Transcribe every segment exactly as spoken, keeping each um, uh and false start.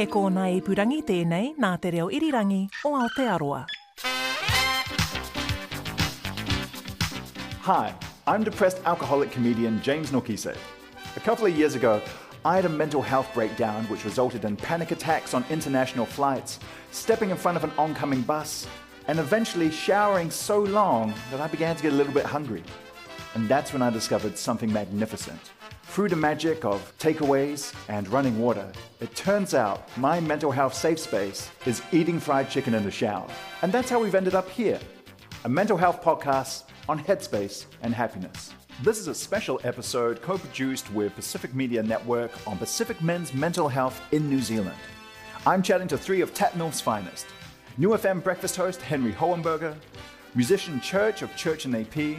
He kōna e purangi tēnei nā te reo irirangi o Aotearoa. Hi, I'm depressed alcoholic comedian James Nokise. A couple of years ago, I had a mental health breakdown which resulted in panic attacks on international flights, stepping in front of an oncoming bus, and eventually showering so long that I began to get a little bit hungry. And that's when I discovered something magnificent. Through the magic of takeaways and running water, it turns out my mental health safe space is eating fried chicken in the shower. And that's how we've ended up here, a mental health podcast on headspace and happiness. This is a special episode co-produced with Pacific Media Network on Pacific men's mental health in New Zealand. I'm chatting to three of TATMILF's finest. New F M breakfast host Henry Hohenberger, musician Church of Church and A P,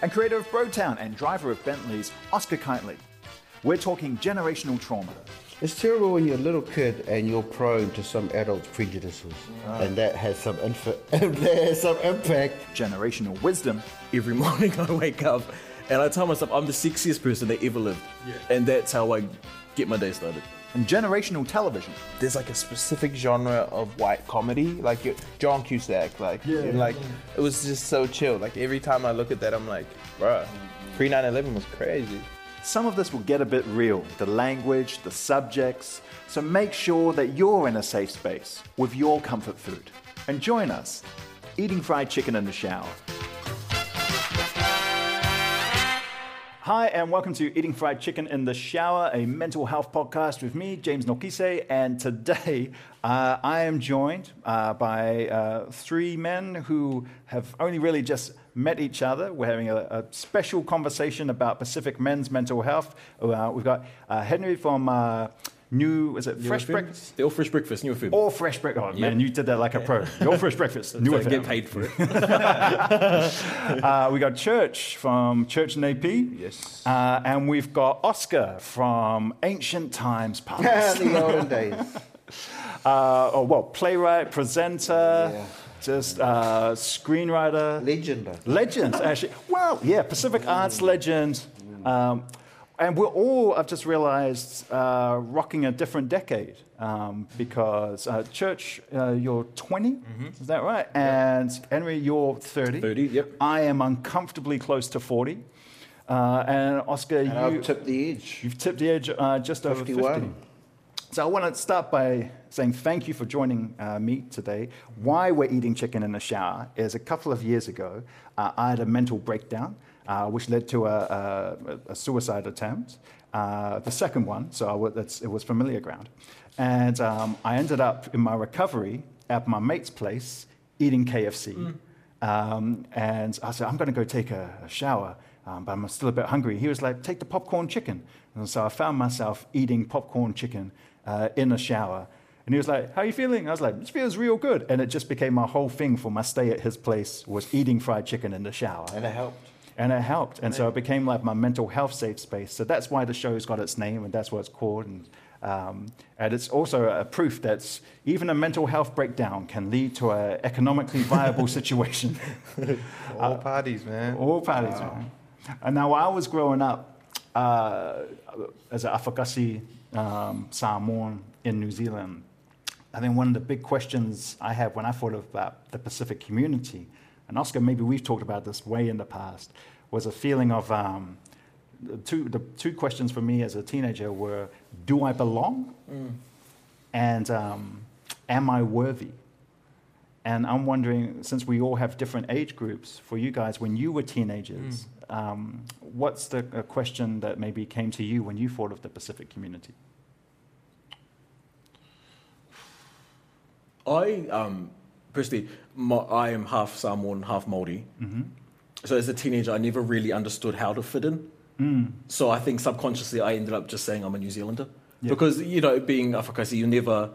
and creator of BroTown and driver of Bentley's Oscar Kitely. We're talking generational trauma. It's terrible when you're a little kid and you're prone to some adult's prejudices, oh. and that has some infa- that has some impact. Generational wisdom. Every morning I wake up and I tell myself I'm the sexiest person that ever lived, yeah. and that's how I get my day started. And generational television. There's like a specific genre of white comedy, like your John Cusack, like, yeah, and like yeah. it was just so chill. Like every time I look at that, I'm like, bruh, pre nine eleven was crazy. Some of this will get a bit real, the language, the subjects, so make sure that you're in a safe space with your comfort food. And join us, Eating Fried Chicken in the Shower. Hi, and welcome to Eating Fried Chicken in the Shower, a mental health podcast with me, James Nokise. And today uh, I am joined uh, by uh, three men who have only really just met each other. We're having a, a special conversation about Pacific men's mental health. Uh, we've got uh, Henry from... Uh, New, is it New Fresh F M? Breakfast? The All Fresh Breakfast, New F M. All Fresh Breakfast. Oh, man, yeah. You did that like a pro. The All Fresh Breakfast, New F M. Get paid for it. uh, we got Church from Church and A P. Yes. Uh, and we've got Oscar from Ancient Times Past. The olden days. Uh, oh, well, playwright, presenter. Yeah. Just uh, screenwriter. Legend. Legend, actually. Well, yeah, Pacific mm. arts legend. Mm. Um, And we're all, I've just realized, uh, rocking a different decade um, because uh, Church, uh, you're twenty, mm-hmm. is that right? And yep. Henry, you're thirty. thirty, yep. I am uncomfortably close to forty. Uh, and Oscar, and you... I've tipped the edge. You've tipped the edge uh, just over fifty. So I want to start by saying thank you for joining uh, me today. Why we're eating chicken in the shower is a couple of years ago, uh, I had a mental breakdown. Uh, which led to a, a, a suicide attempt, uh, the second one, so I w- that's, it was familiar ground. And um, I ended up in my recovery at my mate's place eating K F C. Mm. Um, and I said, I'm going to go take a, a shower, um, but I'm still a bit hungry. He was like, take the popcorn chicken. And so I found myself eating popcorn chicken uh, in a shower. And he was like, how are you feeling? I was like, this feels real good. And it just became my whole thing for my stay at his place was eating fried chicken in the shower. And it helped. And it helped. And so it became like my mental health safe space. So that's why the show's got its name and that's what it's called. And, um, and it's also a proof that even a mental health breakdown can lead to an economically viable situation. all uh, parties, man. All parties, wow. man. And now while I was growing up uh, as an Afakasi um, Samoan in New Zealand, I think one of the big questions I had when I thought about the Pacific community, and Oscar, maybe we've talked about this way in the past, was a feeling of um, two, the two questions for me as a teenager were, do I belong? Mm. And um, am I worthy? And I'm wondering, since we all have different age groups, for you guys, when you were teenagers, mm. um, what's the a question that maybe came to you when you thought of the Pacific community? I... Um Personally, my, I am half Samoan, half Māori. Mm-hmm. So as a teenager, I never really understood how to fit in. Mm. So I think subconsciously I ended up just saying I'm a New Zealander. Yeah. Because, you know, being Afakasi, you're never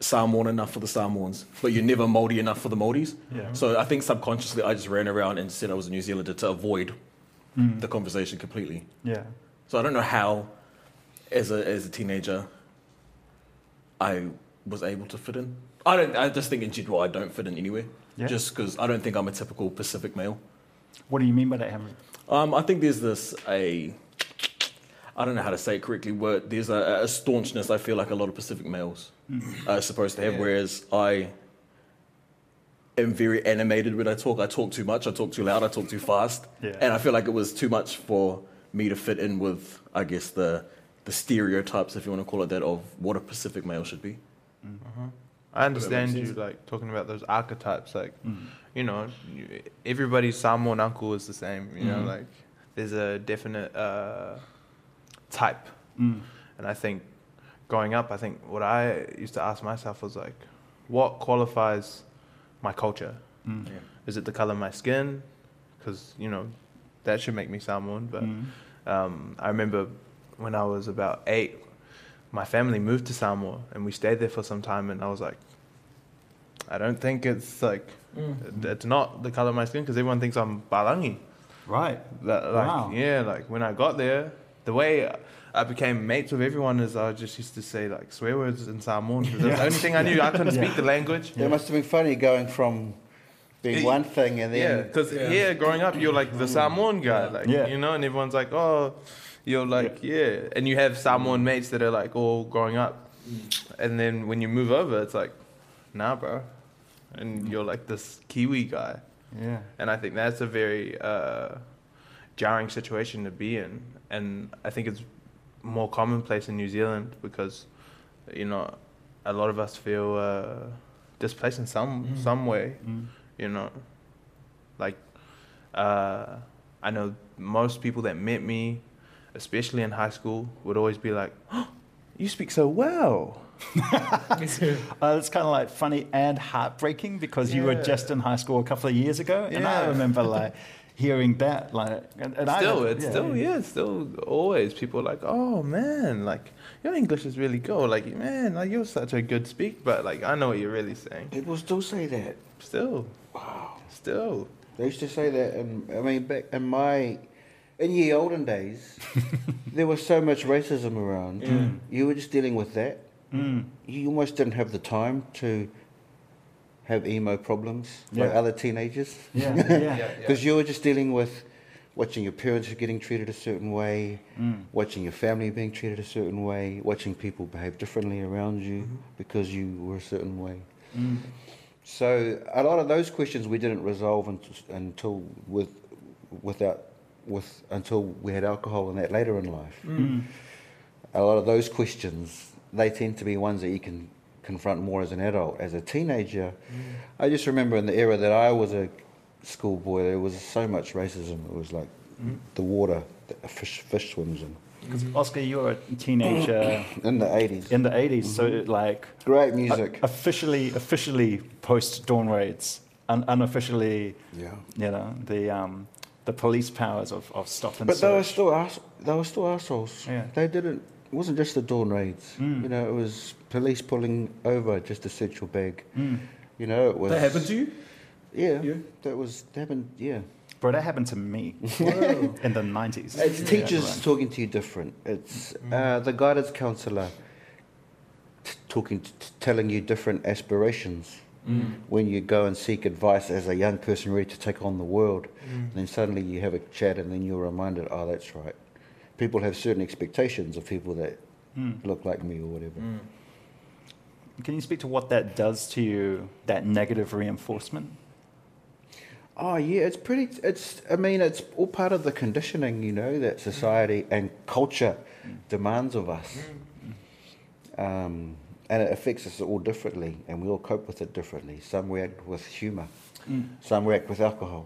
Samoan enough for the Samoans, but you're never Māori enough for the Māoris. Yeah. So I think subconsciously I just ran around and said I was a New Zealander to avoid mm. the conversation completely. Yeah. So I don't know how, as a as a teenager, I was able to fit in. I don't. I just think in general I don't fit in anywhere. Yeah. Just because I don't think I'm a typical Pacific male. What do you mean by that, Henry? Um, I think there's this a. I don't know how to say it correctly. Word. There's a, a staunchness I feel like a lot of Pacific males are supposed to have. Yeah. Whereas I am very animated when I talk. I talk too much. I talk too loud. I talk too fast. Yeah. And I feel like it was too much for me to fit in with, I guess, the the stereotypes, if you want to call it that, of what a Pacific male should be. Mm-hmm. I understand you, like, talking about those archetypes. Like, mm. you know, everybody's Samoan uncle is the same. You know, mm. like, there's a definite uh, type. Mm. And I think growing up, I think what I used to ask myself was, like, what qualifies my culture? Mm. Yeah. Is it the color of my skin? Because, you know, that should make me Samoan. But mm. um, I remember when I was about eight, my family moved to Samoa and we stayed there for some time, and I was like, I don't think it's like, mm. it's not the color of my skin, because everyone thinks I'm Barangi. Right. Like, wow. Yeah, like when I got there, the way I became mates with everyone is I just used to say like swear words in Samoan. That's yeah. the only thing I knew. I couldn't yeah. speak the language. Yeah. It must have been funny going from being it, one thing and then... Yeah, because yeah. here growing up, you're like the Samoan guy, like, yeah. you know, and everyone's like, oh... You're like, yeah. yeah. And you have Samoan mates that are like all growing up. Mm. And then when you move over, it's like, nah, bro. And you're like this Kiwi guy. Yeah. And I think that's a very uh, jarring situation to be in. And I think it's more commonplace in New Zealand because, you know, a lot of us feel uh, displaced in some, mm. some way, mm. you know. Like, uh, I know most people that met me, especially in high school, would always be like, oh, you speak so well. It's uh, kind of like funny and heartbreaking because yeah. you were just in high school a couple of years ago. And yeah. I remember like hearing that. Like, and, and still, I, it's yeah, still, yeah, it's still always people are like, oh man, like your English is really good. Like, man, like, you're such a good speaker, but like, I know what you're really saying. People still say that. Still. Wow. Still. They used to say that. In, I mean, back in my... In ye olden days, there was so much racism around. Mm. You were just dealing with that. Mm. You almost didn't have the time to have emo problems yeah. like other teenagers. Yeah, yeah, yeah. Because you were just dealing with watching your parents getting treated a certain way, mm. watching your family being treated a certain way, watching people behave differently around you mm-hmm. because you were a certain way. Mm. So a lot of those questions we didn't resolve until, until with without... with until we had alcohol and that later in life. Mm. A lot of those questions, they tend to be ones that you can confront more as an adult. As a teenager, mm. I just remember in the era that I was a schoolboy, there was so much racism. It was like mm. the water that a fish, fish swims in. Because Oscar, you were a teenager in the eighties. In the eighties, mm-hmm. so like great music. O- officially, officially post Dawn Raids, un- unofficially, yeah, you know the. Um, The police powers of, of stop and but search. But they were still arse- they were still assholes. Yeah. They didn't. It wasn't just the Dawn Raids. Mm. You know, it was police pulling over just to search your bag. Mm. You know, it was. That happened to you? Yeah. yeah. That was that happened. Yeah. Bro, that happened to me in the nineties. It's yeah, teachers right. talking to you different. It's mm. uh, the guidance counsellor t- talking, t- telling you different aspirations. Mm. When you go and seek advice as a young person ready to take on the world, mm. then suddenly you have a chat and then you're reminded, oh, that's right. People have certain expectations of people that mm. look like me or whatever. Mm. Can you speak to what that does to you, that negative reinforcement? Oh, yeah, it's pretty, it's, I mean, it's all part of the conditioning, you know, that society and culture mm. demands of us. Mm. Um And it affects us all differently, and we all cope with it differently. Some react with humour, mm. some react with alcohol,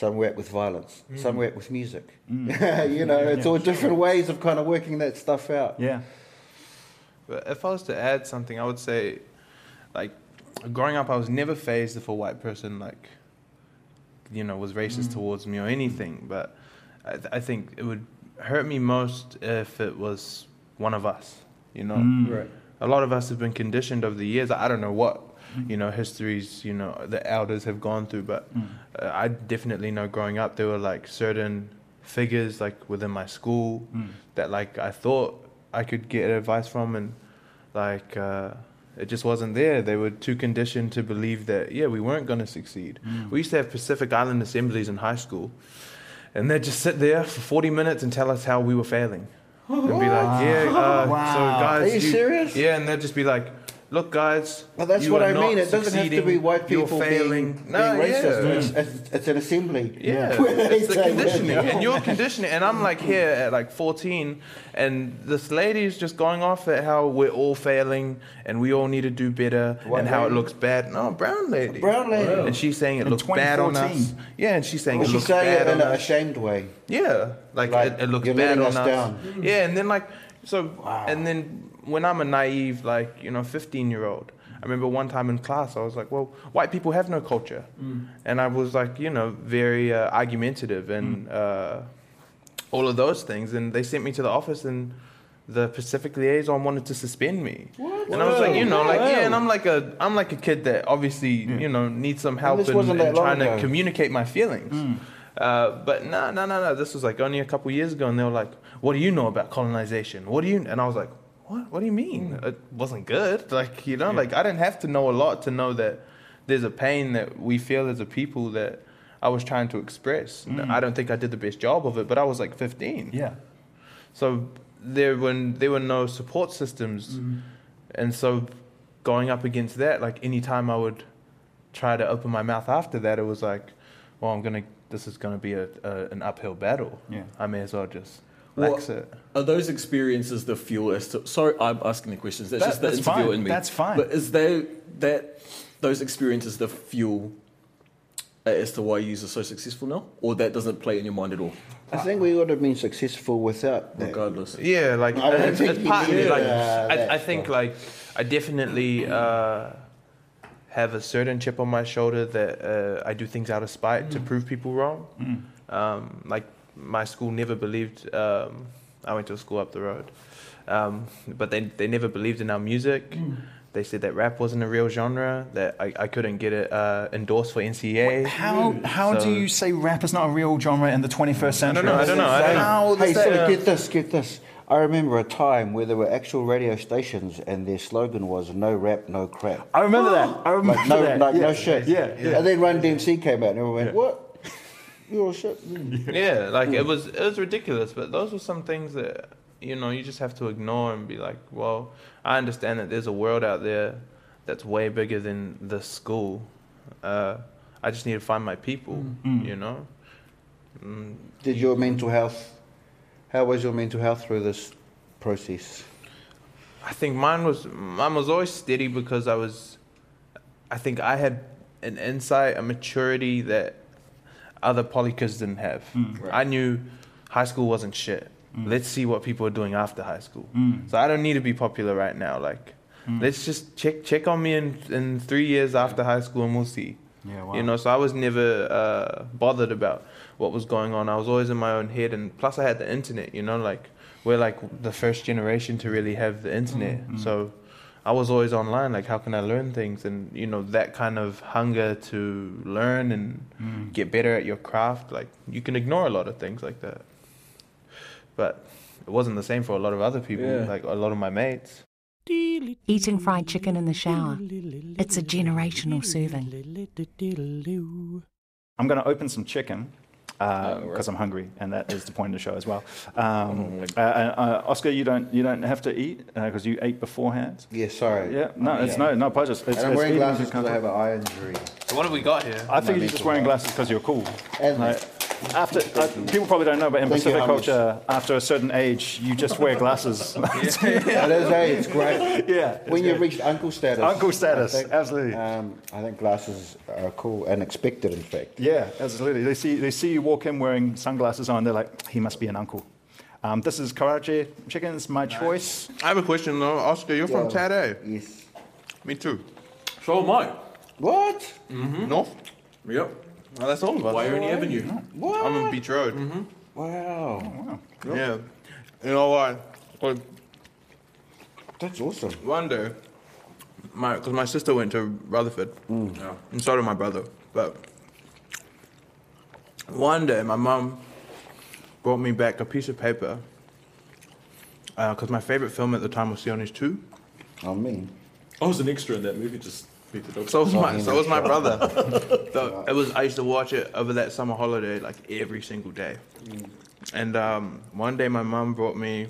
some react with violence, mm. some react with music. Mm. You know, yeah, it's yeah, all different sure. ways of kind of working that stuff out. Yeah. But if I was to add something, I would say, like, growing up, I was never fazed if a white person, like, you know, was racist mm. towards me or anything. But I, th- I think it would hurt me most if it was one of us, you know? Mm. Right. A lot of us have been conditioned over the years. I don't know what, mm. you know, histories, you know, the elders have gone through, but mm. I definitely know growing up there were, like, certain figures, like, within my school mm. that, like, I thought I could get advice from, and, like... Uh, it just wasn't there. They were too conditioned to believe that, yeah, we weren't going to succeed. Mm. We used to have Pacific Island assemblies in high school, and they'd just sit there for forty minutes and tell us how we were failing. And be like, yeah, uh, wow. so guys... Are you, you serious? Yeah, and they'd just be like, look, guys, well, that's you what I mean. It doesn't have to be white people failing. Being, no, being racist. Yeah. It's, it's an assembly. Yeah, it's the conditioning, and you're conditioning. And I'm like here at like fourteen, and this lady is just going off at how we're all failing, and we all need to do better, white and lady. How it looks bad. No, brown lady. A brown lady. Wow. And she's saying it in looks bad on us. Yeah, and she's saying well, it looks saying bad it on us. She's saying it in an ashamed way. Yeah, like, like it, it looks you're bad on us. Down. Yeah, and then like so, wow. and then. When I'm a naive, like, you know, fifteen-year-old, I remember one time in class, I was like, well, white people have no culture. Mm. And I was, like, you know, very uh, argumentative and mm. uh, all of those things. And they sent me to the office, and the Pacific liaison wanted to suspend me. What? And whoa, I was like, you know, whoa. like, yeah, and I'm like a, I'm like a kid that obviously, mm. you know, needs some help and, and, and trying ago. to communicate my feelings. Mm. Uh, but no, no, no, no, this was, like, only a couple years ago, and they were like, what do you know about colonization? What do you... And I was like... What? What do you mean? It wasn't good. Like, you know, yeah. like I didn't have to know a lot to know that there's a pain that we feel as a people that I was trying to express. Mm. I don't think I did the best job of it, but I was like fifteen. Yeah. So there were, there were no support systems. Mm. And so going up against that, like any time I would try to open my mouth after that, it was like, well, I'm going to, this is going to be a, a an uphill battle. Yeah. I may as well just... Well, are those experiences the fuel as to... Sorry, I'm asking the questions. That's that, just the that's interviewer fine. in me. That's fine. But is they, that those experiences the fuel as to why you are so successful now? Or that doesn't play in your mind at all? I think we would have been successful without that. Regardless. Yeah, like... I it's, think it's partly, like... Uh, I, I think, stuff. like, I definitely... Uh, have a certain chip on my shoulder that uh, I do things out of spite mm. to prove people wrong. Mm. Um, like... My school never believed, um, I went to a school up the road, um, but they they never believed in our music. Mm. They said that rap wasn't a real genre, that I, I couldn't get it uh, endorsed for N C A A. Wait, how how so, do you say rap is not a real genre in the twenty-first century? I don't know, I don't know. I don't know. How hey, that, so uh, get this, get this. I remember a time where there were actual radio stations and their slogan was "No rap, no crap." I remember that. I remember like, no, that. Like, yeah. No shit. Yeah. Yeah. yeah. And then Run D M C came out and everyone went, yeah. "What?" Shit. Yeah, like it was it was ridiculous, but those were some things that, you know, you just have to ignore and be like, well, I understand that there's a world out there that's way bigger than this school. Uh, I just need to find my people, mm-hmm. you know. Mm. Did your mental health, how was your mental health through this process? I think mine was, mine was always steady because I was, I think I had an insight, a maturity that other poly kids didn't have. Mm, right. I knew high school wasn't shit. Mm. Let's see what people are doing after high school. Mm. So I don't need to be popular right now. Like, mm. let's just check check on me in, in three years after high school and we'll see. Yeah, wow. You know, so I was never uh, bothered about what was going on. I was always in my own head, and plus I had the internet, you know, like we're like the first generation to really have the internet. Mm-hmm. So I was always online, like, how can I learn things? And, you know, that kind of hunger to learn and mm. get better at your craft, like, you can ignore a lot of things like that. But it wasn't the same for a lot of other people, yeah. like a lot of my mates. Eating fried chicken in the shower. It's a generational serving. I'm going to open some chicken. because uh, oh, right. I'm hungry, and that is the point of the show as well. Um, uh, uh, Oscar, you don't you don't have to eat because uh, you ate beforehand. Yeah, sorry. Yeah, no, I'm it's no, no apologies. It's, and I'm it's wearing glasses because I have an eye injury. So what have we got here? I think you're just wearing glasses because you're cool. And like, after uh, people probably don't know, but in Thank Pacific culture, after a certain age, you just wear glasses. At his age, it's great. Yeah, when you've reached uncle status. Uncle status, I think, absolutely. Um, I think glasses are cool and expected, in fact. Yeah, absolutely. They see they see you walk in wearing sunglasses on, they're like, he must be an uncle. Um, this is karachi chicken, it's my nice. choice. I have a question though, Oscar, you're yeah. from Tare. Yes. Me too. So am I. What? Mm-hmm. North? Yep. Well, that's all of us. Wyerny Avenue. What? I'm on Beach Road. Mm-hmm. Wow. Oh, wow. Yep. Yeah. You know what? Well, that's awesome. One day, my because my sister went to Rutherford, mm. yeah, and so did my brother. But one day, my mum brought me back a piece of paper because uh, my favorite film at the time was Sione's two. I mean, I was an extra in that movie. Just beat the dog. So was my so was my brother. So it was. I used to watch it over that summer holiday, like every single day. Mm. And um, one day, my mum brought me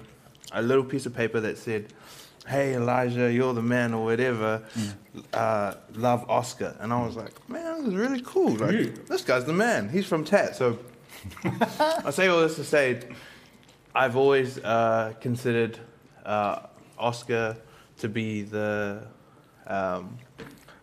a little piece of paper that said, "Hey Elijah, you're the man," or whatever. Mm. Uh, love Oscar, and I was like, "Man, this is really cool. Like, yeah. This guy's the man. He's from T A T." So I say all this to say, I've always uh, considered uh, Oscar to be the um,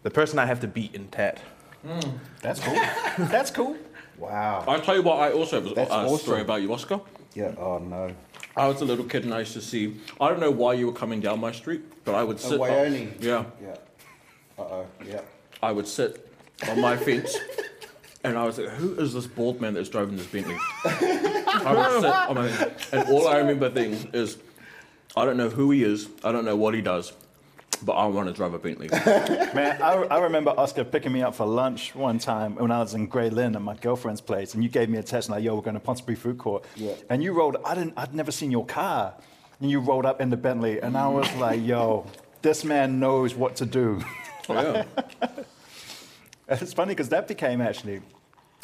the person I have to beat in T A T. Mm. That's cool. That's cool. Wow. I'll tell you what. I also have a uh, awesome. story about you, Oscar. Yeah. Oh no. I was a little kid and I used to see, I don't know why you were coming down my street, but I would sit... Oh, Wyoming. Yeah. Yeah. Uh-oh, yeah. I would sit on my fence and I was like, who is this bald man that's driving this Bentley? I would sit on my fence. And all I remember things is, I don't know who he is, I don't know what he does, but I want to drive a Bentley. Man, I, I remember Oscar picking me up for lunch one time when I was in Grey Lynn at my girlfriend's place, and you gave me a text like, yo, we're going to Ponsonby Food Court. Yeah. And you rolled, I didn't, I'd never seen your car, and you rolled up in the Bentley, and I was like, yo, this man knows what to do. Oh, yeah. It's funny, because that became actually...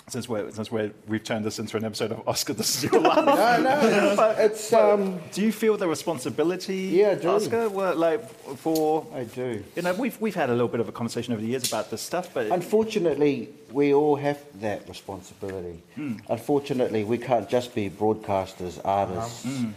Since we since we're, we've turned this into an episode of Oscar, this is your life. No, no, but, it's. But um, do you feel the responsibility, yeah, I do. Oscar? Well, like for I do. You know, we've we've had a little bit of a conversation over the years about this stuff, but unfortunately, we all have that responsibility. Mm. Unfortunately, we can't just be broadcasters, artists, mm.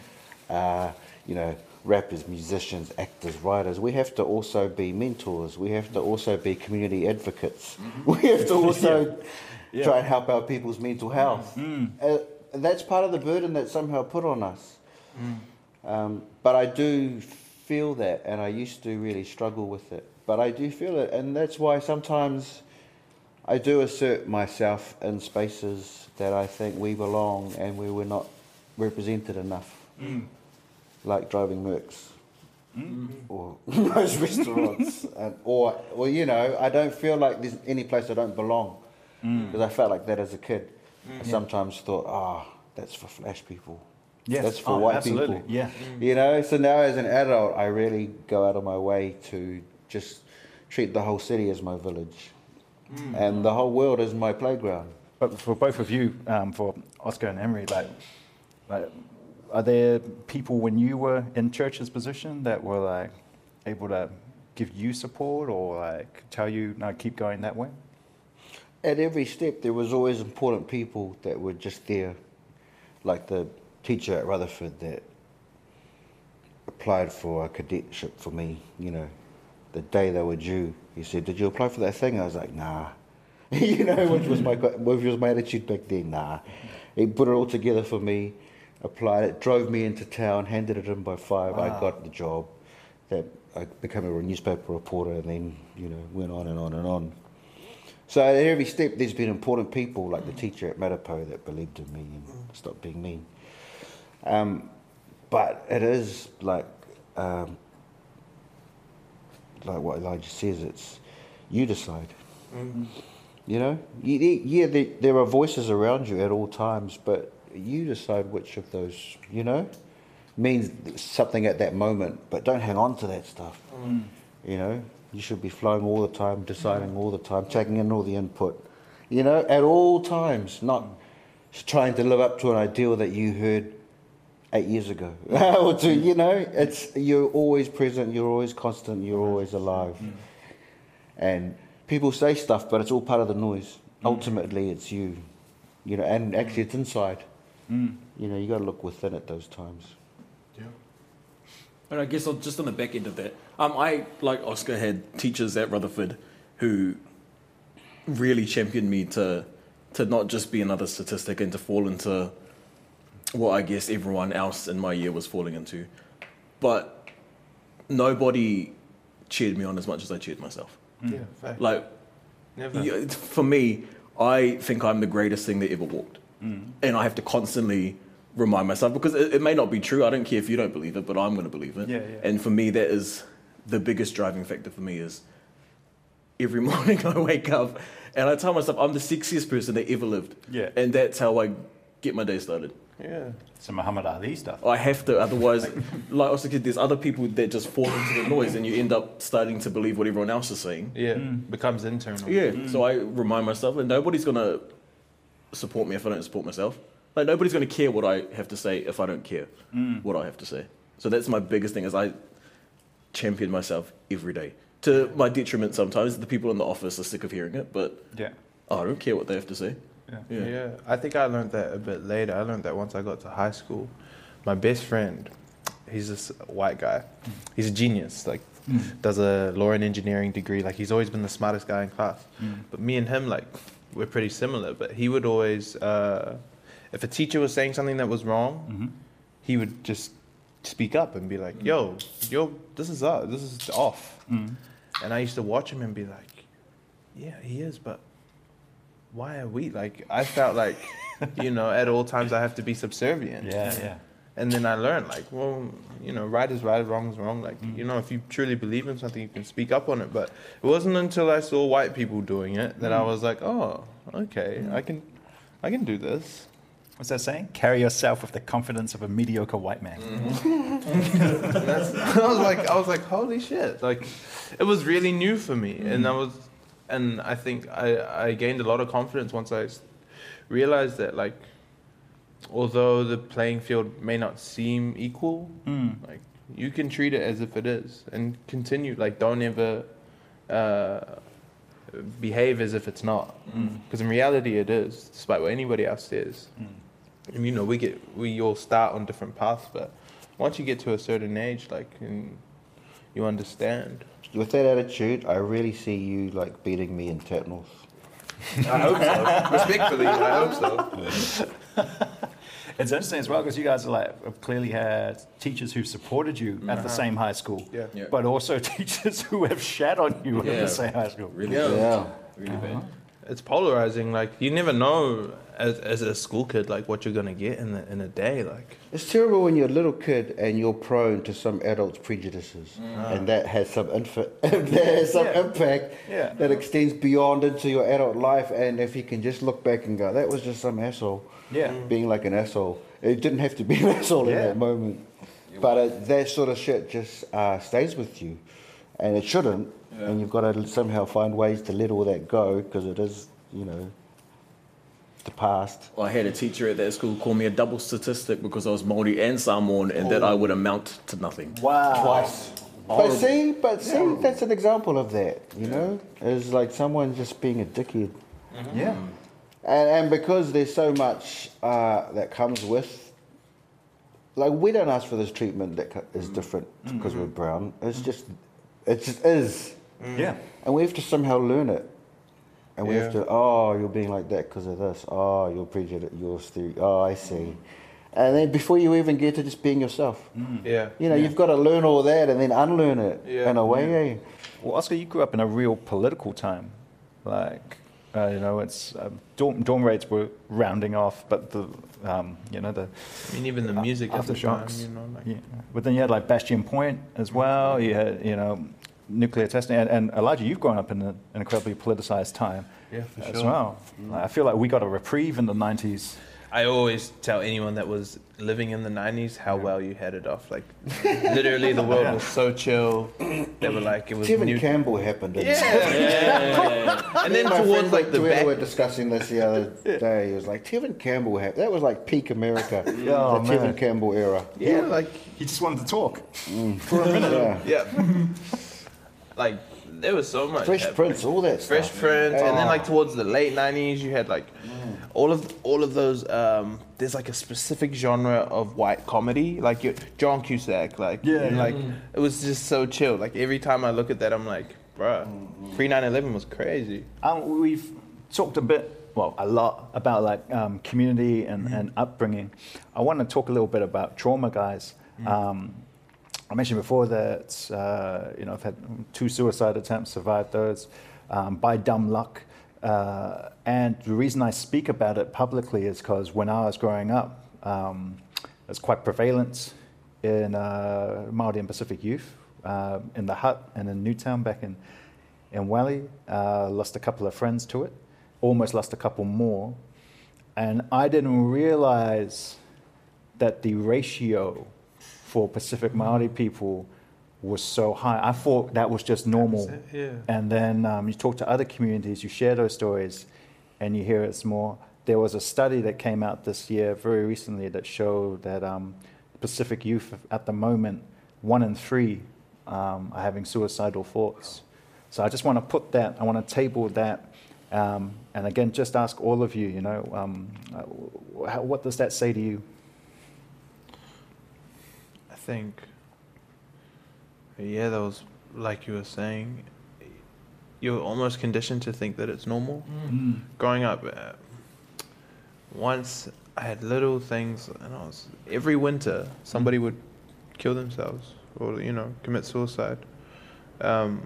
uh, you know, rappers, musicians, actors, writers. We have to also be mentors. We have to also be community advocates. Mm-hmm. We have to also. Yeah. Yeah. Try and help our people's mental health. Mm. Uh, that's part of the burden that's somehow put on us. Mm. Um, but I do feel that, and I used to really struggle with it. But I do feel it, and that's why sometimes I do assert myself in spaces that I think we belong and we were not represented enough. Mm. Like driving Mercs. Mm-hmm. Or most restaurants. And, or, or, you know, I don't feel like there's any place I don't belong. Because mm. I felt like that as a kid. Mm. I sometimes yeah. thought, ah, oh, that's for flash people. Yes. That's for oh, white absolutely. people. Yeah. Mm. You know, so now as an adult, I really go out of my way to just treat the whole city as my village. Mm. And the whole world as my playground. But for both of you, um, for Oscar and Henry, like, like, are there people when you were in Church's position that were like able to give you support or like tell you, no, keep going that way? At every step, there was always important people that were just there, like the teacher at Rutherford that applied for a cadetship for me, you know, the day they were due. He said, did you apply for that thing? I was like, nah. You know, which was my which was my attitude back then, nah. He put it all together for me, applied it, drove me into town, handed it in by five. Wow. I got the job. That I became a newspaper reporter and then, you know, went on and on and on. So at every step, there's been important people, like the teacher at Matapo that believed in me and stopped being mean. Um, but it is like, um, like what Elijah says, it's you decide. Mm-hmm. You know? Yeah, there are voices around you at all times, but you decide which of those, you know, means something at that moment, but don't hang on to that stuff, mm. you know? You should be flowing all the time, deciding all the time, taking in all the input, you know, at all times, not trying to live up to an ideal that you heard eight years ago. Or to, you know, it's you're always present, you're always constant, you're always alive. Mm. And people say stuff, but it's all part of the noise. Mm. Ultimately, it's you, you know, and actually it's inside. Mm. You know, you got to look within at those times. Yeah. And I guess I'll just on the back end of that, um, I, like Oscar, had teachers at Rutherford who really championed me to to not just be another statistic and to fall into what I guess everyone else in my year was falling into. But nobody cheered me on as much as I cheered myself. Mm. Yeah, fact. Like, never. For me, I think I'm the greatest thing that ever walked. Mm. And I have to constantly remind myself, because it, it may not be true. I don't care if you don't believe it, but I'm going to believe it. Yeah, yeah. And for me, that is the biggest driving factor for me is every morning I wake up and I tell myself I'm the sexiest person that ever lived. Yeah. And that's how I get my day started. Yeah. Some Muhammad Ali stuff. I have to, otherwise, like Oscar, there's other people that just fall into the noise and you end up starting to believe what everyone else is saying. Yeah, mm. becomes internal. Yeah, mm. so I remind myself that nobody's going to support me if I don't support myself. Like, nobody's going to care what I have to say if I don't care mm. what I have to say. So that's my biggest thing, is I champion myself every day. To my detriment sometimes, the people in the office are sick of hearing it, but yeah. oh, I don't care what they have to say. Yeah. Yeah. yeah, I think I learned that a bit later. I learned that once I got to high school. My best friend, he's this white guy. He's a genius, like mm. does a law and engineering degree. Like, he's always been the smartest guy in class. Mm. But me and him, like, we're pretty similar. But he would always, uh, if a teacher was saying something that was wrong, mm-hmm. he would just speak up and be like, mm. yo, yo, this is up, this is off. Mm. And I used to watch him and be like, yeah, he is, but why are we, like, I felt like, you know, at all times I have to be subservient. Yeah, yeah. And then I learned, like, well, you know, right is right, wrong is wrong. Like, mm. you know, if you truly believe in something, you can speak up on it. But it wasn't until I saw white people doing it that mm. I was like, oh, okay, mm. I can, I can do this. What's that saying? Carry yourself with the confidence of a mediocre white man. Mm-hmm. That's, I was like, I was like, holy shit! Like, it was really new for me, mm. and I was. And I think I, I gained a lot of confidence once I realized that, like, although the playing field may not seem equal, mm. like, you can treat it as if it is and continue. Like, don't ever uh, behave as if it's not. Because mm. in reality it is, despite what anybody else says. Mm. And, you know, we get we all start on different paths, but once you get to a certain age, like, and you understand. With that attitude, I really see you, like, beating me in Tatmilf. I hope so. Respectfully, I hope so. It's interesting as well, because you guys are, like, have clearly had teachers who've supported you mm-hmm. at the same high school, yeah. Yeah. but also teachers who have shat on you yeah. at the same high school. Really yeah. bad. Yeah. Really uh-huh. bad. It's polarizing. Like, you never know as as a school kid, like, what you're going to get in the, in a day. Like, it's terrible when you're a little kid and you're prone to some adult's prejudices, mm. and that has some infa- that has some yeah. impact yeah. that extends beyond into your adult life. And if you can just look back and go, that was just some asshole yeah. being like an asshole. It didn't have to be an asshole yeah. in that moment, you but it, that sort of shit just uh, stays with you, and it shouldn't. Yeah. And you've got to somehow find ways to let all that go, because it is, you know, the past. Well, I had a teacher at that school call me a double statistic because I was Māori and Samoan, and oh. that I would amount to nothing. Wow. Twice. Horrible. But see, but see, yeah. that's an example of that. You yeah. know, it's like someone just being a dickhead. Mm-hmm. Yeah. And and because there's so much uh, that comes with, like, we don't ask for this treatment that is different because mm-hmm. we're brown. It's mm-hmm. just, it just is. Mm. Yeah. And we have to somehow learn it. And we yeah. have to, oh, you're being like that because of this. Oh, you're prejudiced, you're stupid. Oh, I see. Mm. And then before you even get to just being yourself. Mm. Yeah. You know, yeah. you've got to learn all that and then unlearn it yeah. in a way. Yeah. Well, Oscar, you grew up in a real political time. Like, uh, you know, it's um, dorm, dorm rates were rounding off, but the, um, you know, the... I mean, even the music uh, aftershocks. You know, like, yeah. But then you had, like, Bastion Point as well. You had, you know... nuclear testing, and, and Elijah, you've grown up in a, an incredibly politicized time yeah, for as sure. well. Mm. I feel like we got a reprieve in the nineties. I always tell anyone that was living in the nineties how yeah. well you had it off. Like, literally, the world yeah. was so chill. They were like, it was. Tevin new- Campbell happened. Yeah. yeah. yeah. And then my towards like the back, we were discussing this the other day. It was like Tevin Campbell happened. That was like peak America, yeah. oh, the man. Tevin Campbell era. Yeah, yeah, like he just wanted to talk mm. for a minute. Yeah. yeah. Like, there was so much. Fresh Prince, all that stuff. Fresh Prince, yeah. and then, like, towards the late nineties, you had, like, mm. all of all of those, um, there's, like, a specific genre of white comedy, like your John Cusack, like, yeah, and, like mm. it was just so chill. Like, every time I look at that, I'm like, bruh, mm. pre nine eleven was crazy. Um, we've talked a bit, well, a lot about, like, um, community and, mm. and upbringing. I want to talk a little bit about trauma, guys. Mm. Um, I mentioned before that uh, you know, I've had two suicide attempts, survived those um, by dumb luck. Uh, and the reason I speak about it publicly is because when I was growing up, Um, it's quite prevalent in uh, Māori and Pacific youth, uh, in the hut and in Newtown back in, in Wali. Uh, lost a couple of friends to it, almost lost a couple more. And I didn't realize that the ratio for Pacific Māori people was so high. I thought that was just normal. That was it, yeah. And then um, you talk to other communities, you share those stories, and you hear it's more. There was a study that came out this year, very recently, that showed that um, Pacific youth at the moment, one in three um, are having suicidal thoughts. So I just want to put that, I want to table that, um, and again, just ask all of you, you know, um, how, what does that say to you? I think, yeah, that was, like you were saying, you're almost conditioned to think that it's normal. Mm. Growing up, uh, once I had little things, and I was, every winter somebody would kill themselves or, you know, commit suicide. Um,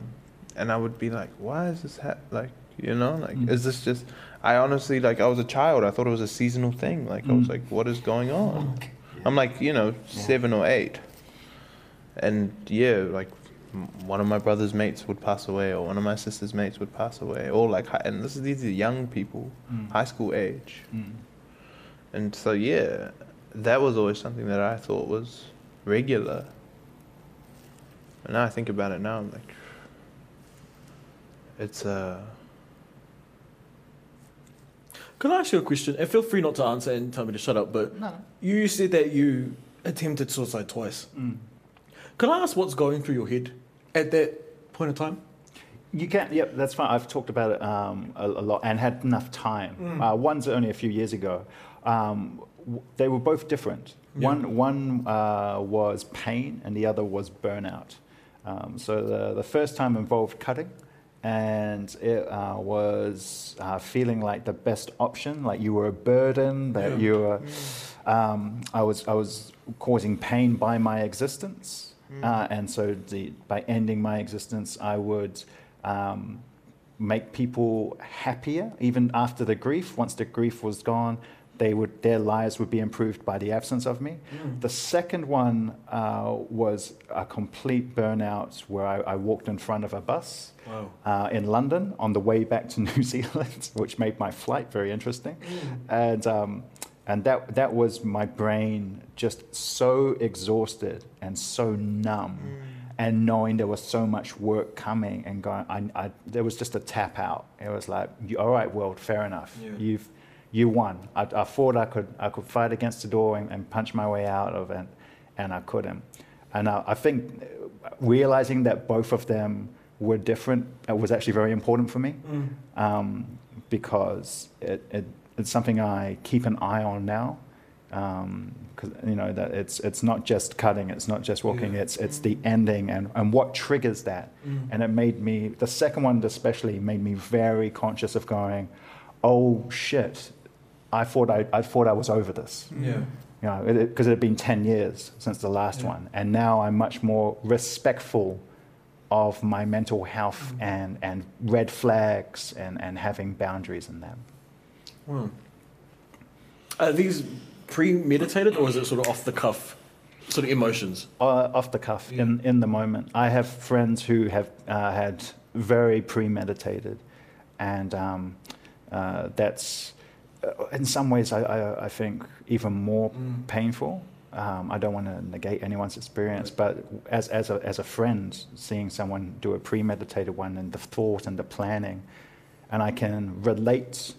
and I would be like, why is this hap-? Like, you know, like, mm. is this just, I honestly, like, I was a child. I thought it was a seasonal thing. Like, mm. I was like, what is going on? Yeah. I'm like, you know, yeah. seven or eight. And yeah, like, one of my brother's mates would pass away, or one of my sister's mates would pass away, or like, and this is, these are young people, mm. high school age. Mm. And so, yeah, that was always something that I thought was regular. And now I think about it now, I'm like, it's a... Uh... Can I ask you a question? And feel free not to answer and tell me to shut up, but no. You said that you attempted suicide twice. Mm. Can I ask what's going through your head at that point in time? You can, yep, yeah, that's fine. I've talked about it um, a, a lot and had enough time. Mm. Uh, one's only a few years ago. Um, w- they were both different. Yeah. One, one uh, was pain and the other was burnout. Um, so the, the first time involved cutting, and it uh, was uh, feeling like the best option, like you were a burden, that yeah. you were... Yeah. Um, I was, I was causing pain by my existence. Mm. Uh, and so the, by ending my existence, I would um, make people happier. Even after the grief, once the grief was gone, they would, their lives would be improved by the absence of me. Mm. The second one uh, was a complete burnout where I, I walked in front of a bus wow. uh, in London on the way back to New Zealand, which made my flight very interesting. Mm. And... Um, And that that was my brain just so exhausted and so numb mm. and knowing there was so much work coming and going, I, I, there was just a tap out. It was like, all right, world, fair enough. Yeah. You've you won. I, I thought I could I could fight against the door and, and punch my way out of it, and I couldn't. And I, I think realizing that both of them were different, it was actually very important for me mm. um, because it... it It's something I keep an eye on now, because um, you know that it's it's not just cutting, it's not just walking, yeah. it's it's the ending and, and what triggers that. Mm. And it made me, the second one especially made me very conscious of going, oh shit, I thought I I thought I was over this. Yeah, you know, because it, it, it had been ten years since the last yeah. one, and now I'm much more respectful of my mental health mm. and and red flags and and having boundaries in that. Hmm. Are these premeditated or is it sort of off the cuff sort of emotions? Uh, off the cuff yeah. in, in the moment. I have friends who have uh, had very premeditated, and um, uh, that's uh, in some ways I, I, I think even more mm. painful. Um, I don't want to negate anyone's experience, but as as a, as a friend, seeing someone do a premeditated one and the thought and the planning, and I can relate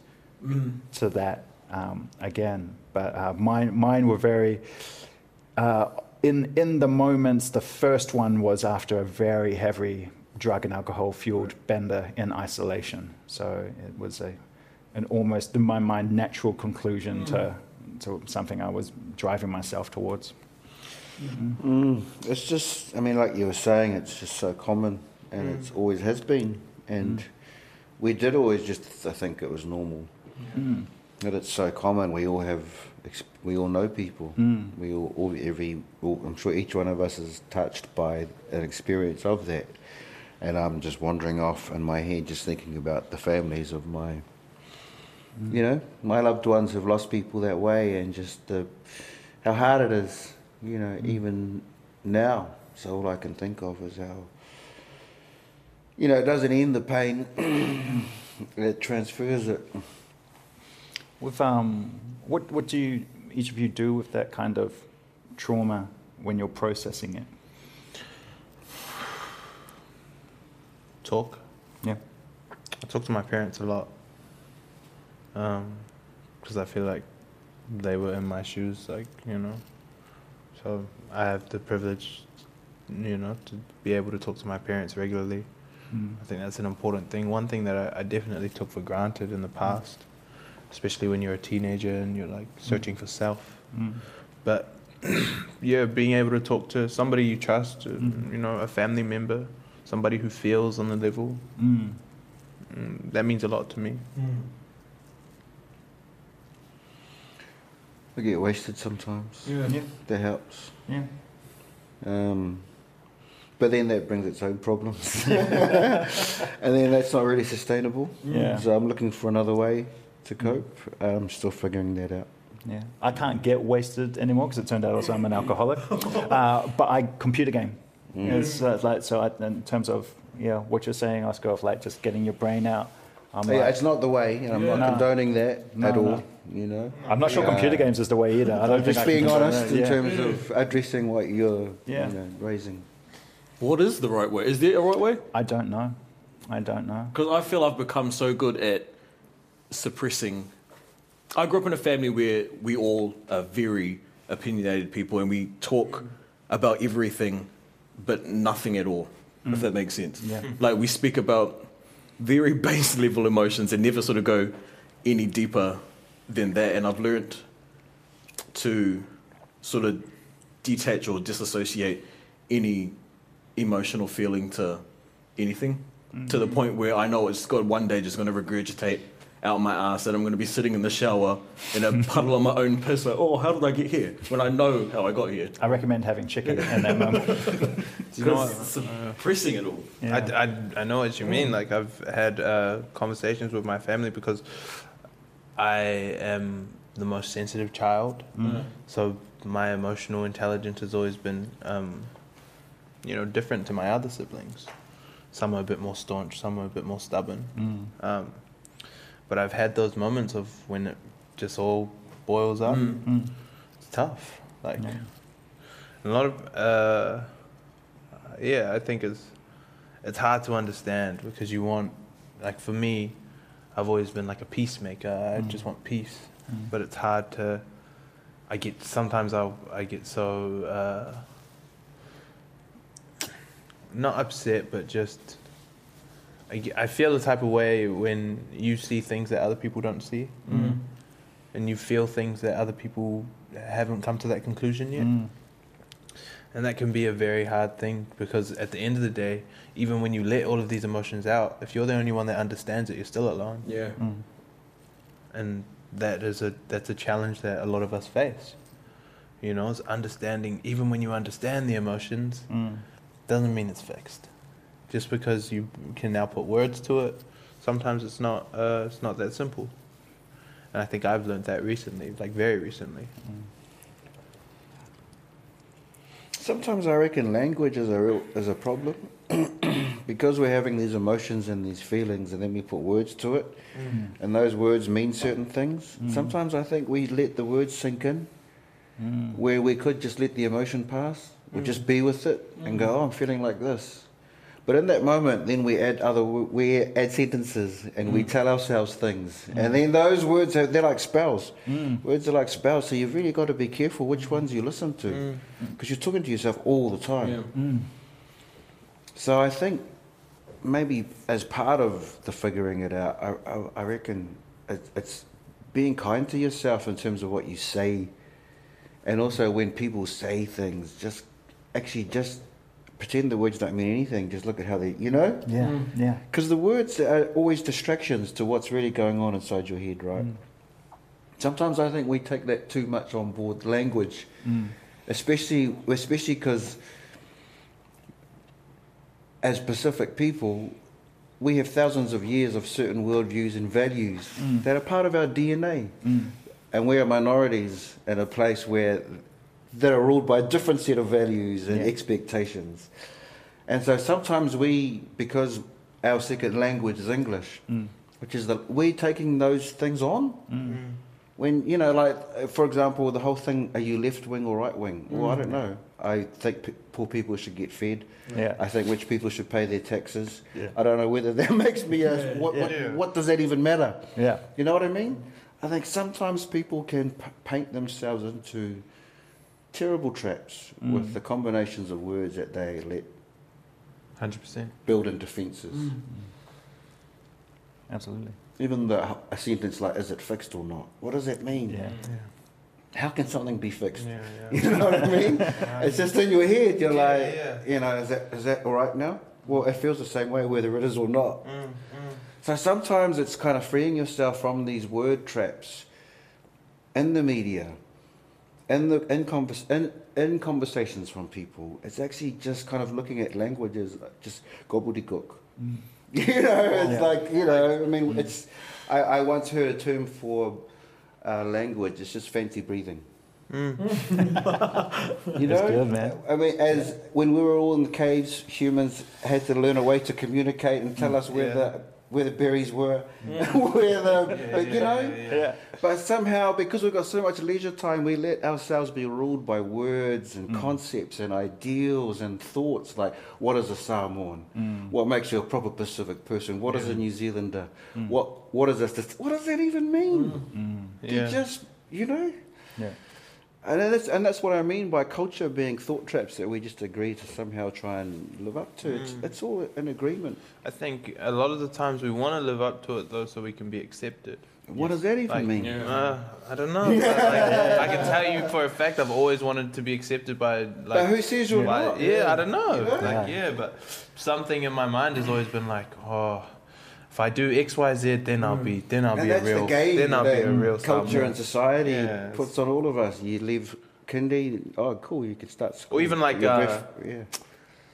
Mm. to that um, again, but uh, mine mine were very uh, in in the moments. The first one was after a very heavy drug and alcohol fueled right. bender in isolation, so it was a an almost in my mind natural conclusion mm. to to something I was driving myself towards. Mm-hmm. Mm. It's just, I mean, like you were saying, it's just so common, and mm. it's always has been, and mm. we did always just th- think it was normal. Yeah. Mm. That it's so common. We all have, we all know people. Mm. We all, all every, all, I'm sure each one of us is touched by an experience of that. And I'm just wandering off in my head, just thinking about the families of my Mm. You know, my loved ones have lost people that way, and just the, how hard it is, you know, mm. even now. So all I can think of is how, you know, it doesn't end the pain, it transfers it. With, um, what, what do you, each of you do with that kind of trauma when you're processing it? Talk. Yeah. I talk to my parents a lot. Um, because I feel like they were in my shoes, like, you know. So I have the privilege, you know, to be able to talk to my parents regularly. Mm. I think that's an important thing. One thing that I, I definitely took for granted in the past, mm. especially when you're a teenager and you're, like, searching mm. for self. Mm. But, yeah, being able to talk to somebody you trust, mm. you know, a family member, somebody who feels on the level, mm. Mm, that means a lot to me. Mm. I get wasted sometimes. Yeah. Yeah. That helps. Yeah. Um, but then that brings its own problems. And then that's not really sustainable. Yeah. So I'm looking for another way to cope. I'm still figuring that out. Yeah. I can't get wasted anymore because it turned out also I'm an alcoholic. Uh, but I computer game. Mm. It's, uh, like, so I, in terms of yeah, what you're saying, Oscar, of like just getting your brain out. I'm yeah, like, it's not the way, and I'm yeah. not condoning that no, at all. No. You know, I'm not sure uh, computer games is the way either. I don't just think being I honest in yeah. terms of addressing what you're yeah. you know, raising. What is the right way? Is there a right way? I don't know. I don't know. Because I feel I've become so good at suppressing. I grew up in a family where we all are very opinionated people, and we talk about everything, but nothing at all. Mm. If that makes sense. Yeah. Like we speak about very base level emotions and never sort of go any deeper than that, and I've learnt to sort of detach or disassociate any emotional feeling to anything, mm-hmm. to the point where I know it's God one day just going to regurgitate out my ass, and I'm going to be sitting in the shower in a puddle of my own piss, like, oh, how did I get here? When I know how I got here. I recommend having chicken in that moment. You know, suppressing it all. Yeah. I, I, I know what you mean. Like, I've had uh, conversations with my family because I am the most sensitive child, mm. so my emotional intelligence has always been, um, you know, different to my other siblings. Some are a bit more staunch, some are a bit more stubborn. Mm. Um, but I've had those moments of when it just all boils up. Mm. Mm. It's tough. Like yeah. a lot of, uh, yeah, I think it's it's hard to understand because you want, like for me, I've always been like a peacemaker. I mm. just want peace, mm. but it's hard to. I get sometimes I I get so uh, not upset, but just I get, I feel the type of way when you see things that other people don't see, mm. and you feel things that other people haven't come to that conclusion yet, mm. and that can be a very hard thing because at the end of the day, even when you let all of these emotions out, if you're the only one that understands it, you're still alone. Yeah. Mm. And that is a that's a challenge that a lot of us face. You know, it's understanding, even when you understand the emotions, mm. doesn't mean it's fixed. Just because you can now put words to it, sometimes it's not uh, it's not that simple. And I think I've learned that recently, like very recently. Mm. Sometimes I reckon language is a real, is a problem because we're having these emotions and these feelings, and then we put words to it, mm. and those words mean certain things. Mm. Sometimes I think we let the words sink in, mm. where we could just let the emotion pass, or mm. just be with it mm. and go, "Oh, I'm feeling like this," but in that moment, then we add other we add sentences and mm. we tell ourselves things, mm. and then those words have, they're like spells. Mm. Words are like spells, so you've really got to be careful which ones you listen to, because mm. you're talking to yourself all the time. Yeah. Mm. So I think maybe as part of the figuring it out, I, I, I reckon it, it's being kind to yourself in terms of what you say, and also when people say things, just actually just pretend the words don't mean anything. Just look at how they, you know? Yeah, mm. yeah. Because the words are always distractions to what's really going on inside your head, right? Mm. Sometimes I think we take that too much on board, language, mm. especially especially because as Pacific people, we have thousands of years of certain worldviews and values mm. that are part of our D N A. Mm. And we are minorities in a place where that are ruled by a different set of values and yeah. expectations. And so sometimes we, because our second language is English, mm. which is that we're taking those things on. Mm. When, you know, like, for example, the whole thing, are you left wing or right wing? Well, mm. I don't know. I think p- poor people should get fed. Yeah. I think rich people should pay their taxes. Yeah. I don't know whether that makes me ask, yeah. What, yeah. What, yeah. what does that even matter? Yeah. You know what I mean? I think sometimes people can p- paint themselves into terrible traps mm. with the combinations of words that they let one hundred percent build into fences. Mm. Mm. Absolutely. Even the, a sentence like, is it fixed or not? What does that mean? Yeah. Yeah. How can something be fixed? Yeah, yeah. You know what I mean? It's just in your head. You're yeah, like, yeah. you know, is that, is that all right now? Well, it feels the same way whether it is or not. Mm, mm. So sometimes it's kind of freeing yourself from these word traps in the media, in the in, convers- in, in conversations from people. It's actually just kind of looking at languages, just gobbledygook. Mm. You know, it's yeah. like, you know, I mean, mm. it's, I, I once heard a term for uh, language, it's just fancy breathing. Mm. You know, that's good, man. I mean, as yeah. when we were all in the caves, humans had to learn a way to communicate and tell mm. us where, yeah. the, where the berries were, yeah. where the, yeah, you yeah, know, yeah, yeah. but somehow, because we've got so much leisure time, we let ourselves be ruled by words and mm. concepts and ideals and thoughts, like what is a Samoan, mm. what makes you a proper Pacific person, what yeah. is a New Zealander, mm. what what is this, what does that even mean? Mm. Mm. Yeah. You just, you know, yeah. and that's and that's what I mean by culture being thought traps that we just agree to somehow try and live up to. Mm. It's, it's all an agreement. I think a lot of the times we want to live up to it though, so we can be accepted. What yes. does that even like, mean? Uh, I don't know. Like, I can tell you for a fact, I've always wanted to be accepted by. Like, but who says you're by, not? Yeah, yeah, I don't know. Yeah. Like, yeah, but something in my mind has always been like, oh, if I do X, Y, Z, then I'll be, then I'll and be a real, the game then I'll be a real. Culture someone. And society yeah, puts on all of us. You leave kindy. Oh, cool. You can start school. Or even like, uh, ref- yeah.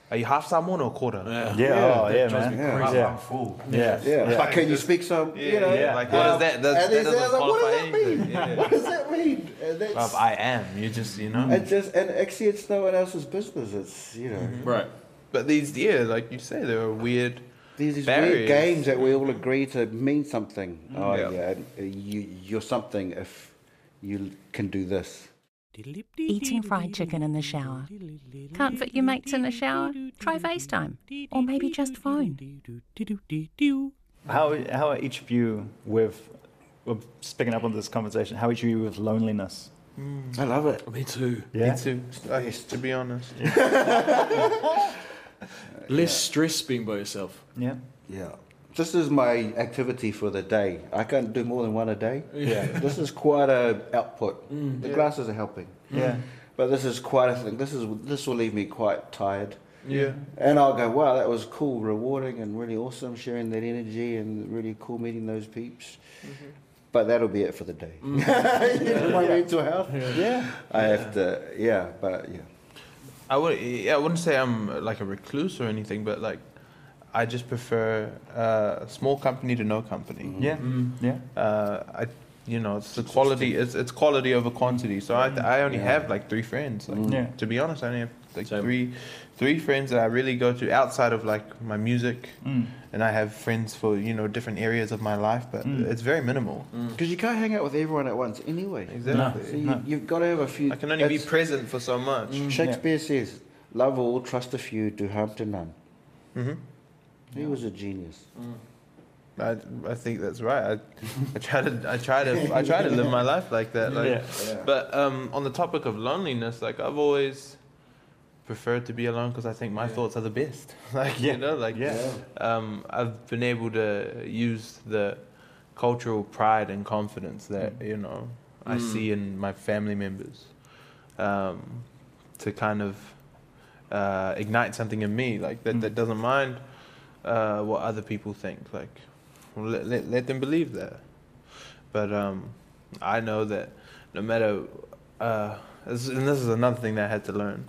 Are you half Samoan or quarter? Yeah, yeah, yeah, oh, yeah man. Yeah. Yeah. I'm full. Yeah, yeah. yeah. But can you speak some? Yeah, you know, yeah. Like, what um, is that? That's, and that doesn't like, what does that mean? Yeah. What does that mean? And that's, well, I am. You just, you know. It just, and actually, it's no one else's business. It's, you know. Mm-hmm. Right. But these, yeah, like you say, there are weird. There's these barriers. Weird games that we all agree to mean something. Mm. Oh yeah, yeah. You, you're something if you can do this. Eating fried chicken in the shower. Can't fit your mates in the shower? Try FaceTime. Or maybe just phone. How how are each of you with, with picking up on this conversation, how are each of you with loneliness? Mm. I love it. Me too. Yeah? Me too. I, to be honest. Yeah. Less yeah. stress being by yourself. Yeah. Yeah. This is my activity for the day. I can't do more than one a day. Yeah. This is quite a output. Mm, the yeah. glasses are helping. Yeah. But this is quite a thing. This is this will leave me quite tired. Yeah. And I'll go, wow, that was cool, rewarding and really awesome, sharing that energy and really cool meeting those peeps. Mm-hmm. But that'll be it for the day. Mm. yeah. My mental health. Yeah. yeah. I have to. Yeah. But yeah. I would. Yeah, I wouldn't say I'm like a recluse or anything, but like. I just prefer uh, small company to no company. Mm-hmm. Yeah, mm-hmm. yeah. Uh, I, you know, it's the quality. It's it's quality over quantity. So I I only yeah. have like three friends. Like, mm-hmm. yeah. To be honest, I only have like Same. three, three friends that I really go to outside of like my music, mm. and I have friends for you know different areas of my life. But mm. it's very minimal because mm. you can't hang out with everyone at once anyway. Exactly. No. So you, no. you've got to have a few. I can only be present for so much. Shakespeare yeah. says, "Love all, trust a few, do harm to none." Mm-hmm. He was a genius. Mm. I I think that's right. I, I try to I try to I try to live my life like that. Like, yeah. Yeah. But um, on the topic of loneliness, like I've always preferred to be alone because I think my yeah. thoughts are the best. Like yeah. you know, like yeah. um, I've been able to use the cultural pride and confidence that mm. you know I mm. see in my family members um, to kind of uh, ignite something in me like that mm. that doesn't mind. Uh, what other people think, like well, let, let let them believe that. But um, I know that no matter, uh, and this is another thing that I had to learn.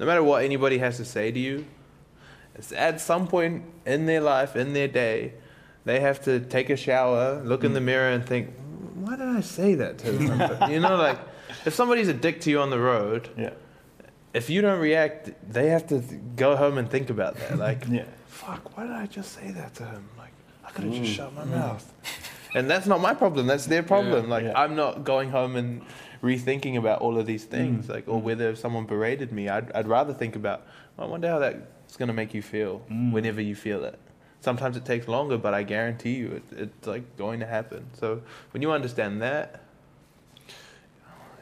No matter what anybody has to say to you, at some point in their life, in their day, they have to take a shower, look in the mirror and think, why did I say that to them? You know, like, if somebody's a dick to you on the road, yeah. if you don't react, they have to th- go home and think about that. Like, yeah. fuck, why did I just say that to him? Like, I could have just shut my mm. mouth. And that's not my problem. That's their problem. Yeah, like, yeah. I'm not going home and rethinking about all of these things, mm. like, or whether if someone berated me. I'd, I'd rather think about, well, I wonder how that's going to make you feel mm. whenever you feel it. Sometimes it takes longer, but I guarantee you it, it's, like, going to happen. So when you understand that,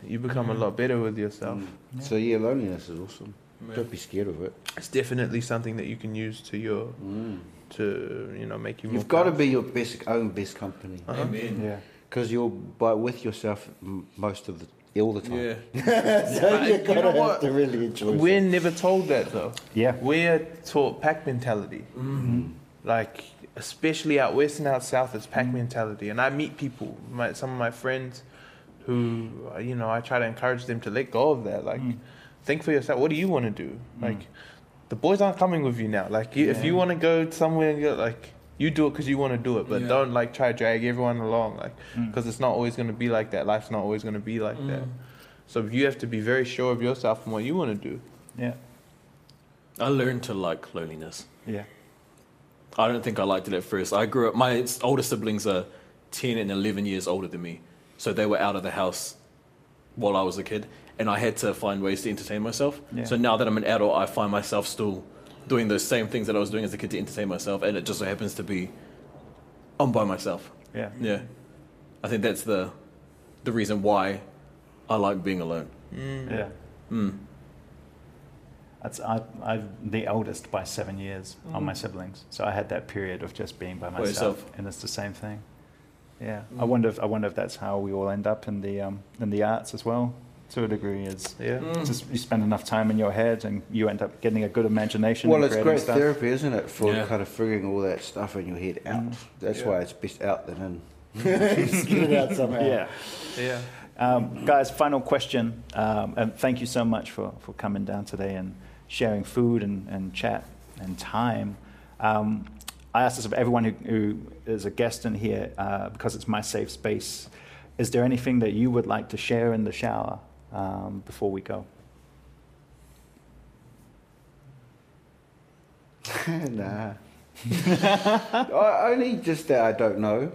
you become mm. a lot better with yourself. Mm. Yeah. So, yeah, loneliness is awesome. Yeah. Don't be scared of it. It's definitely something that you can use to your, mm. to, you know, make you more You've got to be your best, own best company. Uh-huh. Amen. Yeah. Because you're by, with yourself most of the all the time. Yeah. So you know what? To really enjoy We're it. never told that though. Yeah. We're taught pack mentality. Mm-hmm. Like, especially out west and out south, it's pack mm-hmm. mentality. And I meet people, my, some of my friends, who you know I try to encourage them to let go of that. Like, mm. think for yourself. What do you want to do? Mm. Like, the boys aren't coming with you now. Like, you, yeah. if you want to go somewhere and go like. You do it because you want to do it, but yeah. don't like try to drag everyone along, like, because mm. it's not always going to be like that. Life's not always going to be like mm. that. So you have to be very sure of yourself and what you want to do. Yeah. I learned to like loneliness. Yeah. I don't think I liked it at first. I grew up. My older siblings are ten and eleven years older than me, so they were out of the house while I was a kid, and I had to find ways to entertain myself. Yeah. So now that I'm an adult, I find myself still doing those same things that I was doing as a kid to entertain myself, and it just so happens to be I'm by myself. Yeah. Yeah. I think that's the the reason why I like being alone. Mm. Yeah. Mm. That's, I, I'm the oldest by seven years mm. on my siblings, so I had that period of just being by myself, and it's the same thing. Yeah. Mm. I wonder if I wonder if that's how we all end up in the um, in the arts as well. To a degree, is yeah. Mm. Just you spend enough time in your head, and you end up getting a good imagination. Well, and it's great stuff. Therapy, isn't it, for yeah. kind of figuring all that stuff in your head out. Mm. That's yeah. why it's best out than in. Get it out somehow. Yeah, yeah. Um, guys, final question, um, and thank you so much for, for coming down today and sharing food and, and chat and time. Um, I ask this of everyone who, who is a guest in here uh, because it's my safe space. Is there anything that you would like to share in the shower? Um, before we go. Nah. I, only just that I don't know.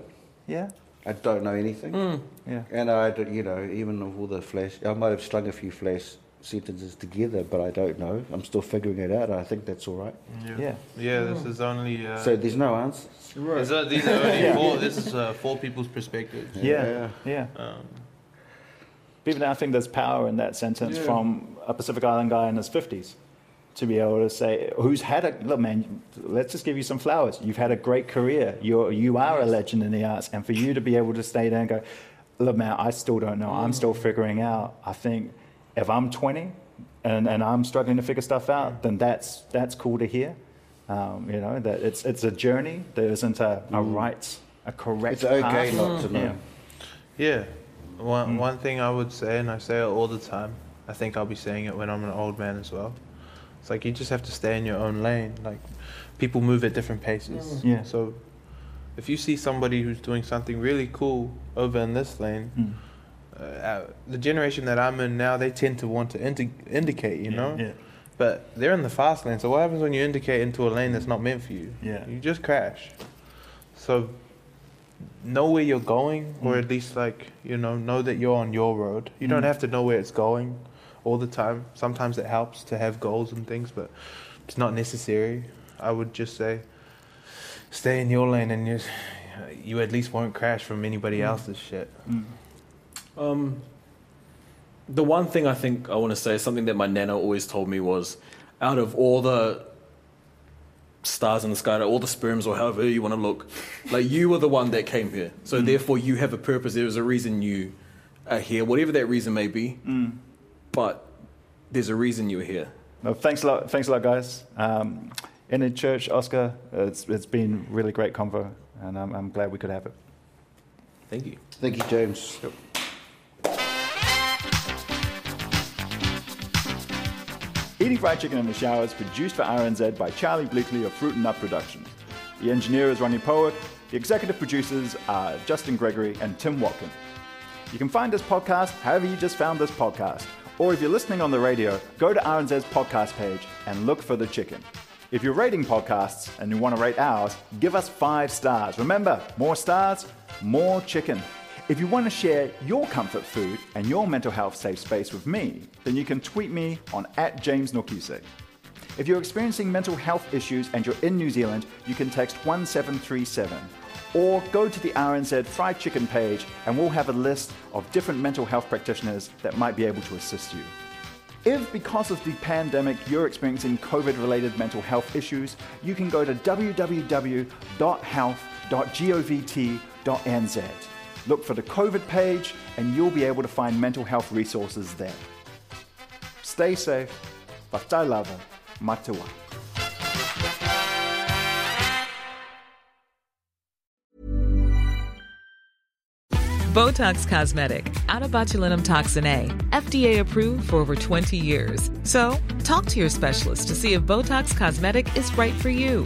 Yeah. I don't know anything. Mm. Yeah. And I, you know, even with all the flash, I might have slung a few flash sentences together, but I don't know. I'm still figuring it out. I think that's all right. Yeah. Yeah. Yeah, this is only. Uh, so there's no answers. Right. These are, these are only yeah. four. This is uh, four people's perspectives. Yeah. Yeah. yeah. Um, Even I think there's power in that sentence yeah. from a Pacific Island guy in his fifties to be able to say, who's had a, look, man, let's just give you some flowers. You've had a great career. You're, you are a legend in the arts. And for you to be able to stay there and go, look, man, I still don't know. I'm still figuring out. I think if I'm twenty and, and I'm struggling to figure stuff out, then that's that's cool to hear. Um, you know, that it's it's a journey. There isn't a, a right, a correct path. It's okay not to know. Yeah. yeah. One, mm. one thing I would say, and I say it all the time, I think I'll be saying it when I'm an old man as well. It's like you just have to stay in your own lane. Like, people move at different paces. Yeah. So if you see somebody who's doing something really cool over in this lane, mm. uh, the generation that I'm in now, they tend to want to indi- indicate, you yeah, know? Yeah. But they're in the fast lane. So what happens when you indicate into a lane that's not meant for you? Yeah. You just crash. So know where you're going, or at least, like, you know, know that you're on your road. You mm. don't have to know where it's going all the time. Sometimes it helps to have goals and things, but it's not necessary. I would just say stay in your lane, and you, you at least won't crash from anybody mm. else's shit. Mm. Um, the one thing I think I want to say, something that my nana always told me was, out of all the stars in the sky, all the sperms, or however you want to look, like, you were the one that came here, so mm. therefore you have a purpose. There is a reason you are here, whatever that reason may be, mm. but there's a reason you're here. No, thanks a lot thanks a lot guys. Um, in the church, Oscar, it's it's been really great convo, and I'm, I'm glad we could have it. Thank you thank you James. Yep. Eating Fried Chicken in the Shower is produced for R N Z by Charlie Bleakley of Fruit and Nut Productions. The engineer is Ronnie Poet. The executive producers are Justin Gregory and Tim Watkin. You can find this podcast however you just found this podcast. Or if you're listening on the radio, go to R N Z's podcast page and look for The Chicken. If you're rating podcasts and you want to rate ours, give us five stars. Remember, more stars, more chicken. If you want to share your comfort food and your mental health safe space with me, then you can tweet me on at James Nokise. If you're experiencing mental health issues and you're in New Zealand, you can text one seven three seven. Or go to the R N Z Fried Chicken page and we'll have a list of different mental health practitioners that might be able to assist you. If, because of the pandemic, you're experiencing COVID-related mental health issues, you can go to w w w dot health dot govt dot n z. Look for the COVID page and you'll be able to find mental health resources there. Stay safe. Whātai lava. Matua. Botox Cosmetic, onabotulinumtoxinA, F D A approved for over twenty years. So, talk to your specialist to see if Botox Cosmetic is right for you.